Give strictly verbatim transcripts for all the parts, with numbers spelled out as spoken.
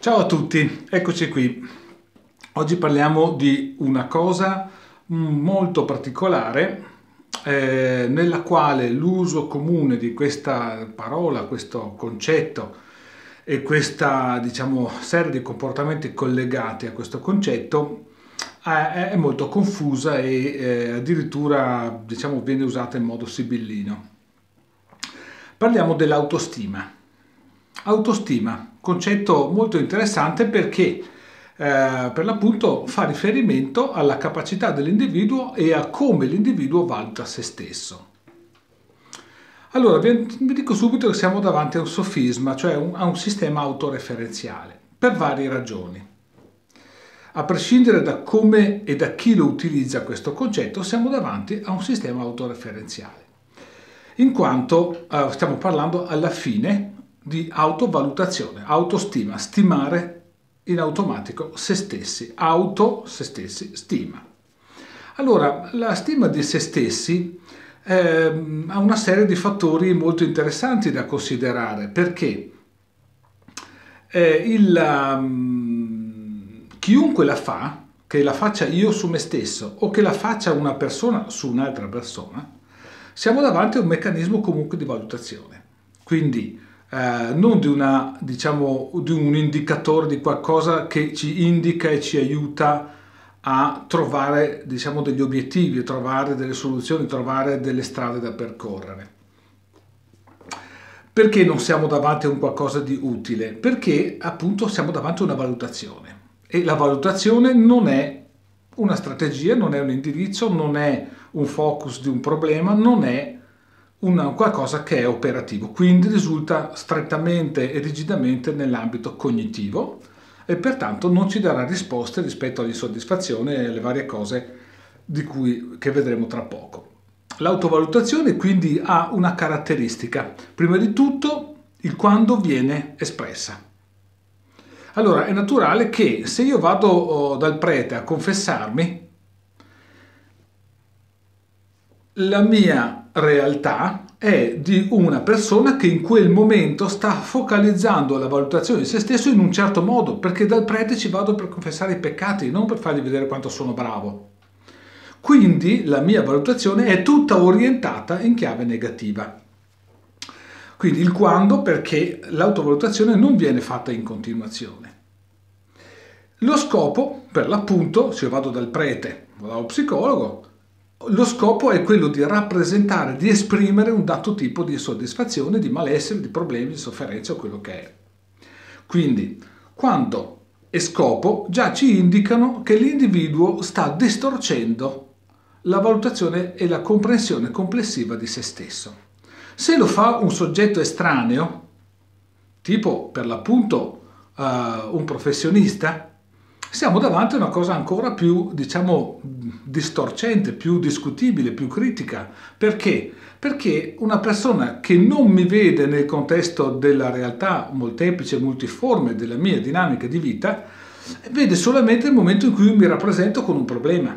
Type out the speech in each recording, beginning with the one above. Ciao a tutti, eccoci qui. Oggi parliamo di una cosa molto particolare eh, nella quale l'uso comune di questa parola, questo concetto e questa diciamo serie di comportamenti collegati a questo concetto eh, è molto confusa e eh, addirittura diciamo viene usata in modo sibillino. Parliamo dell'autostima. Autostima, concetto molto interessante perché eh, per l'appunto fa riferimento alla capacità dell'individuo e a come l'individuo valuta se stesso. Allora, vi, vi dico subito che siamo davanti a un sofisma, cioè un, a un sistema autoreferenziale, per varie ragioni. A prescindere da come e da chi lo utilizza questo concetto, siamo davanti a un sistema autoreferenziale, in quanto eh, stiamo parlando alla fine di autovalutazione, autostima, stimare in automatico se stessi, auto se stessi, stima. Allora, la stima di se stessi eh, ha una serie di fattori molto interessanti da considerare, perché eh, il, um, chiunque la fa, che la faccia io su me stesso o che la faccia una persona su un'altra persona, siamo davanti a un meccanismo comunque di valutazione. Quindi Eh, non di, una, diciamo, di un indicatore, di qualcosa che ci indica e ci aiuta a trovare diciamo, degli obiettivi, trovare delle soluzioni, trovare delle strade da percorrere. Perché non siamo davanti a un qualcosa di utile? Perché appunto siamo davanti a una valutazione e la valutazione non è una strategia, non è un indirizzo, non è un focus di un problema, non è Una, qualcosa che è operativo, quindi risulta strettamente e rigidamente nell'ambito cognitivo e pertanto non ci darà risposte rispetto all'insoddisfazione e alle varie cose di cui, che vedremo tra poco. L'autovalutazione quindi ha una caratteristica, prima di tutto il quando viene espressa. Allora è naturale che se io vado dal prete a confessarmi, la mia realtà è di una persona che in quel momento sta focalizzando la valutazione di se stesso in un certo modo, perché dal prete ci vado per confessare i peccati, non per fargli vedere quanto sono bravo. Quindi la mia valutazione è tutta orientata in chiave negativa. Quindi il quando, perché l'autovalutazione non viene fatta in continuazione. Lo scopo, per l'appunto, se io vado dal prete o dallo psicologo, lo scopo è quello di rappresentare, di esprimere un dato tipo di soddisfazione, di malessere, di problemi, di sofferenza o quello che è. Quindi, quando e scopo già ci indicano che l'individuo sta distorcendo la valutazione e la comprensione complessiva di se stesso. Se lo fa un soggetto estraneo, tipo per l'appunto uh, un professionista, siamo davanti a una cosa ancora più, diciamo, distorcente, più discutibile, più critica. Perché? Perché una persona che non mi vede nel contesto della realtà molteplice e multiforme della mia dinamica di vita, vede solamente il momento in cui mi rappresento con un problema.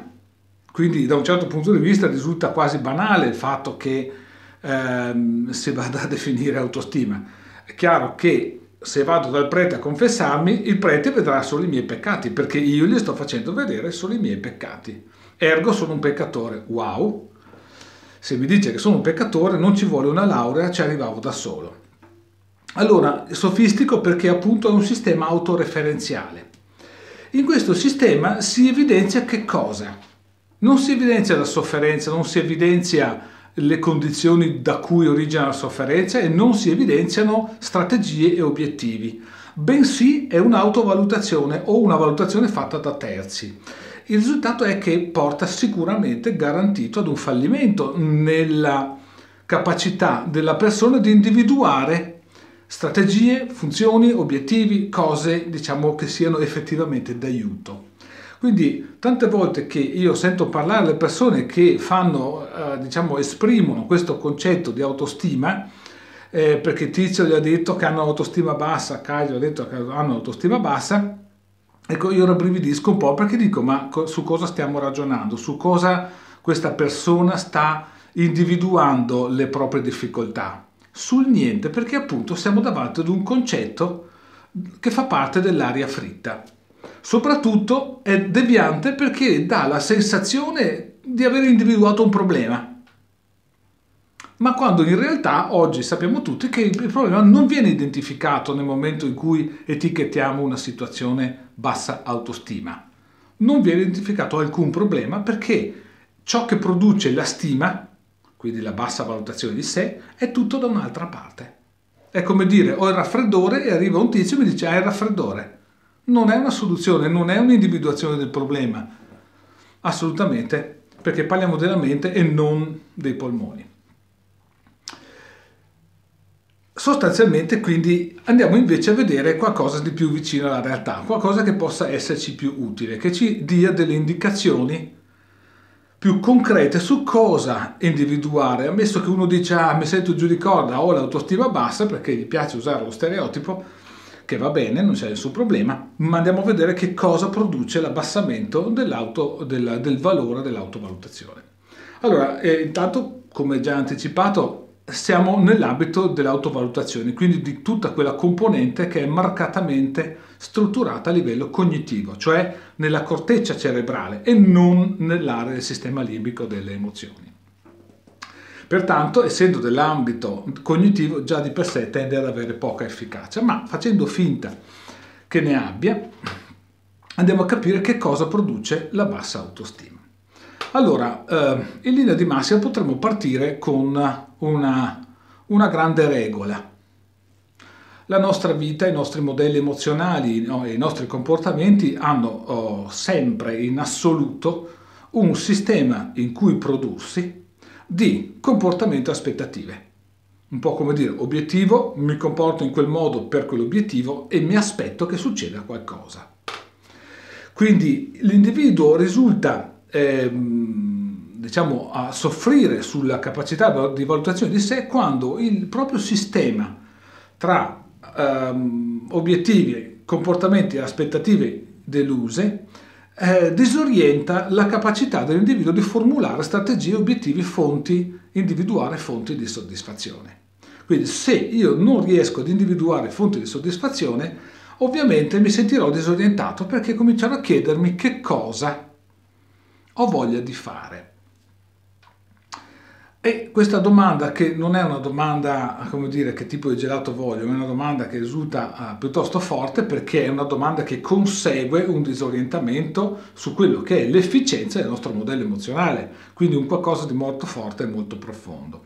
Quindi da un certo punto di vista risulta quasi banale il fatto che ehm, si vada a definire autostima. È chiaro che se vado dal prete a confessarmi, il prete vedrà solo i miei peccati, perché io gli sto facendo vedere solo i miei peccati. Ergo sono un peccatore. Wow! Se mi dice che sono un peccatore non ci vuole una laurea, ci arrivavo da solo. Allora, sofistico perché appunto è un sistema autoreferenziale. In questo sistema si evidenzia che cosa? Non si evidenzia la sofferenza, non si evidenzia le condizioni da cui origina la sofferenza e non si evidenziano strategie e obiettivi, bensì è un'autovalutazione o una valutazione fatta da terzi. Il risultato è che porta sicuramente garantito ad un fallimento nella capacità della persona di individuare strategie, funzioni, obiettivi, cose diciamo che siano effettivamente d'aiuto. Quindi tante volte che io sento parlare le persone che fanno, eh, diciamo, esprimono questo concetto di autostima, eh, perché Tizio gli ha detto che hanno autostima bassa, Caio gli ha detto che hanno autostima bassa, ecco io rabbrividisco un po' perché dico ma co- su cosa stiamo ragionando, su cosa questa persona sta individuando le proprie difficoltà? Sul niente, perché appunto siamo davanti ad un concetto che fa parte dell'aria fritta. Soprattutto è deviante perché dà la sensazione di aver individuato un problema. Ma quando in realtà oggi sappiamo tutti che il problema non viene identificato nel momento in cui etichettiamo una situazione bassa autostima. Non viene identificato alcun problema perché ciò che produce la stima, quindi la bassa valutazione di sé, è tutto da un'altra parte. È come dire ho il raffreddore e arriva un tizio e mi dice hai il raffreddore. Non è una soluzione, non è un'individuazione del problema. Assolutamente, perché parliamo della mente e non dei polmoni. Sostanzialmente quindi andiamo invece a vedere qualcosa di più vicino alla realtà, qualcosa che possa esserci più utile, che ci dia delle indicazioni più concrete su cosa individuare, ammesso che uno dice ah, mi sento giù di corda, ho l'autostima bassa perché gli piace usare lo stereotipo, che va bene, non c'è nessun problema, ma andiamo a vedere che cosa produce l'abbassamento dell'auto, del, del valore dell'autovalutazione. Allora, eh, intanto, come già anticipato, siamo nell'ambito dell'autovalutazione, quindi di tutta quella componente che è marcatamente strutturata a livello cognitivo, cioè nella corteccia cerebrale e non nell'area del sistema limbico delle emozioni. Pertanto, essendo dell'ambito cognitivo, già di per sé tende ad avere poca efficacia, ma facendo finta che ne abbia, andiamo a capire che cosa produce la bassa autostima. Allora, eh, in linea di massima potremmo partire con una, una grande regola. La nostra vita, i nostri modelli emozionali, no, e i nostri comportamenti hanno oh, sempre in assoluto un sistema in cui prodursi di comportamento e aspettative. Un po' come dire, obiettivo, mi comporto in quel modo per quell'obiettivo e mi aspetto che succeda qualcosa. Quindi l'individuo risulta Ehm, diciamo a soffrire sulla capacità di valutazione di sé quando il proprio sistema tra ehm, obiettivi, comportamenti e aspettative deluse eh, disorienta la capacità dell'individuo di formulare strategie, obiettivi, fonti, individuare fonti di soddisfazione. Quindi se io non riesco ad individuare fonti di soddisfazione, ovviamente mi sentirò disorientato perché comincerò a chiedermi che cosa ho voglia di fare. E questa domanda, che non è una domanda, come dire, che tipo di gelato voglio, ma è una domanda che risulta uh, piuttosto forte, perché è una domanda che consegue un disorientamento su quello che è l'efficienza del nostro modello emozionale, quindi un qualcosa di molto forte e molto profondo.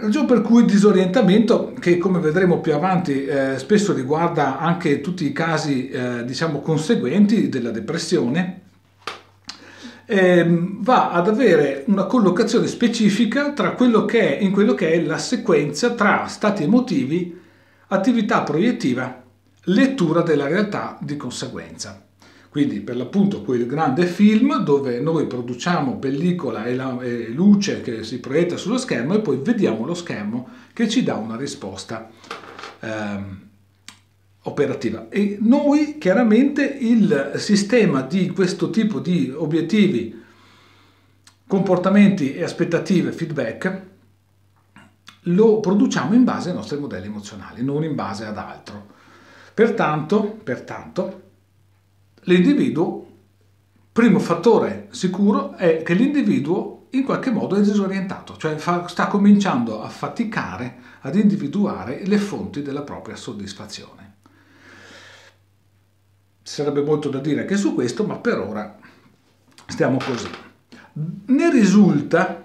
Ragione per cui il disorientamento, che come vedremo più avanti eh, spesso riguarda anche tutti i casi eh, diciamo conseguenti della depressione, va ad avere una collocazione specifica tra quello che è, in quello che è la sequenza tra stati emotivi, attività proiettiva, lettura della realtà di conseguenza. Quindi per l'appunto quel grande film dove noi produciamo pellicola e, la, e luce che si proietta sullo schermo e poi vediamo lo schermo che ci dà una risposta ehm, operativa. E noi chiaramente il sistema di questo tipo di obiettivi, comportamenti e aspettative, feedback, lo produciamo in base ai nostri modelli emozionali, non in base ad altro. Pertanto, pertanto l'individuo, primo fattore sicuro è che l'individuo in qualche modo è disorientato, cioè fa, sta cominciando a faticare ad individuare le fonti della propria soddisfazione. Ci sarebbe molto da dire anche su questo, ma per ora stiamo così. Ne risulta,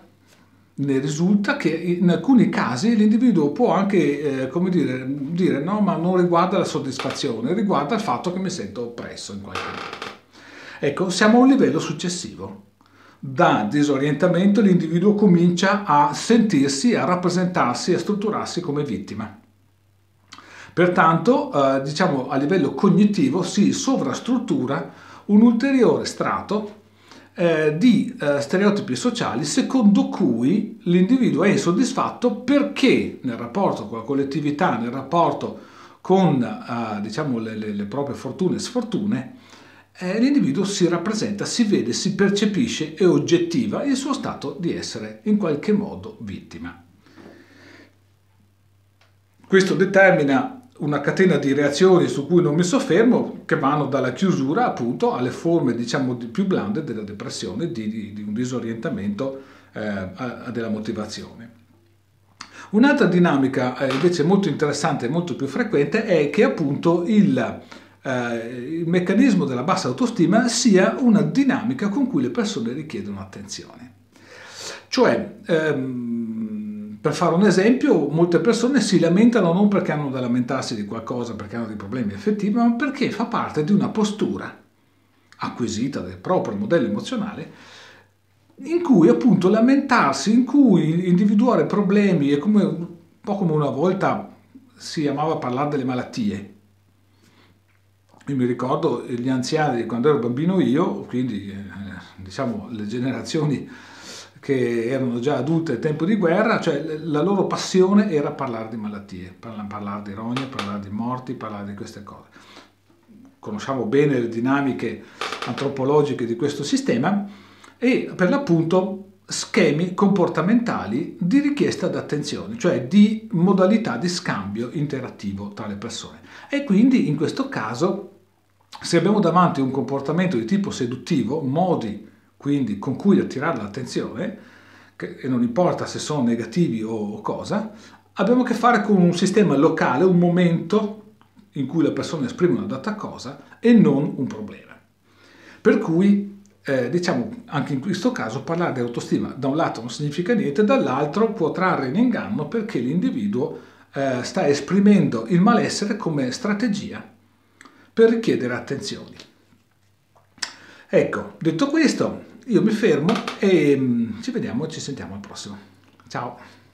ne risulta che in alcuni casi l'individuo può anche, eh, come dire, dire no, ma non riguarda la soddisfazione, riguarda il fatto che mi sento oppresso in qualche modo. Ecco, siamo a un livello successivo. Da disorientamento l'individuo comincia a sentirsi, a rappresentarsi, a strutturarsi come vittima. Pertanto, eh, diciamo, a livello cognitivo si sovrastruttura un ulteriore strato eh, di eh, stereotipi sociali secondo cui l'individuo è insoddisfatto perché nel rapporto con la collettività, nel rapporto con eh, diciamo, le, le, le proprie fortune e sfortune, eh, l'individuo si rappresenta, si vede, si percepisce e oggettiva il suo stato di essere in qualche modo vittima. Questo determina una catena di reazioni su cui non mi soffermo, che vanno dalla chiusura appunto alle forme, diciamo, più blande della depressione, di, di, di un disorientamento eh, a, a della motivazione. Un'altra dinamica eh, invece molto interessante e molto più frequente è che appunto il, eh, il meccanismo della bassa autostima sia una dinamica con cui le persone richiedono attenzione. Cioè, ehm, per fare un esempio, molte persone si lamentano non perché hanno da lamentarsi di qualcosa, perché hanno dei problemi effettivi, ma perché fa parte di una postura acquisita del proprio modello emozionale, in cui appunto lamentarsi, in cui individuare problemi, è come, un po' come una volta si amava parlare delle malattie. Io mi ricordo gli anziani di quando ero bambino io, quindi eh, diciamo le generazioni che erano già adulte al tempo di guerra, cioè la loro passione era parlare di malattie, parlare di rogne, parlare di morti, parlare di queste cose. Conosciamo bene le dinamiche antropologiche di questo sistema, e per l'appunto schemi comportamentali di richiesta d'attenzione, cioè di modalità di scambio interattivo tra le persone. E quindi in questo caso, se abbiamo davanti un comportamento di tipo seduttivo, modi quindi con cui attirare l'attenzione, e non importa se sono negativi o cosa, abbiamo a che fare con un sistema locale, un momento in cui la persona esprime una data cosa e non un problema. Per cui Eh, diciamo, anche in questo caso parlare di autostima da un lato non significa niente, dall'altro può trarre in inganno, perché l'individuo eh, sta esprimendo il malessere come strategia per richiedere attenzioni. Ecco, detto questo, io mi fermo e mh, ci vediamo e ci sentiamo al prossimo. Ciao!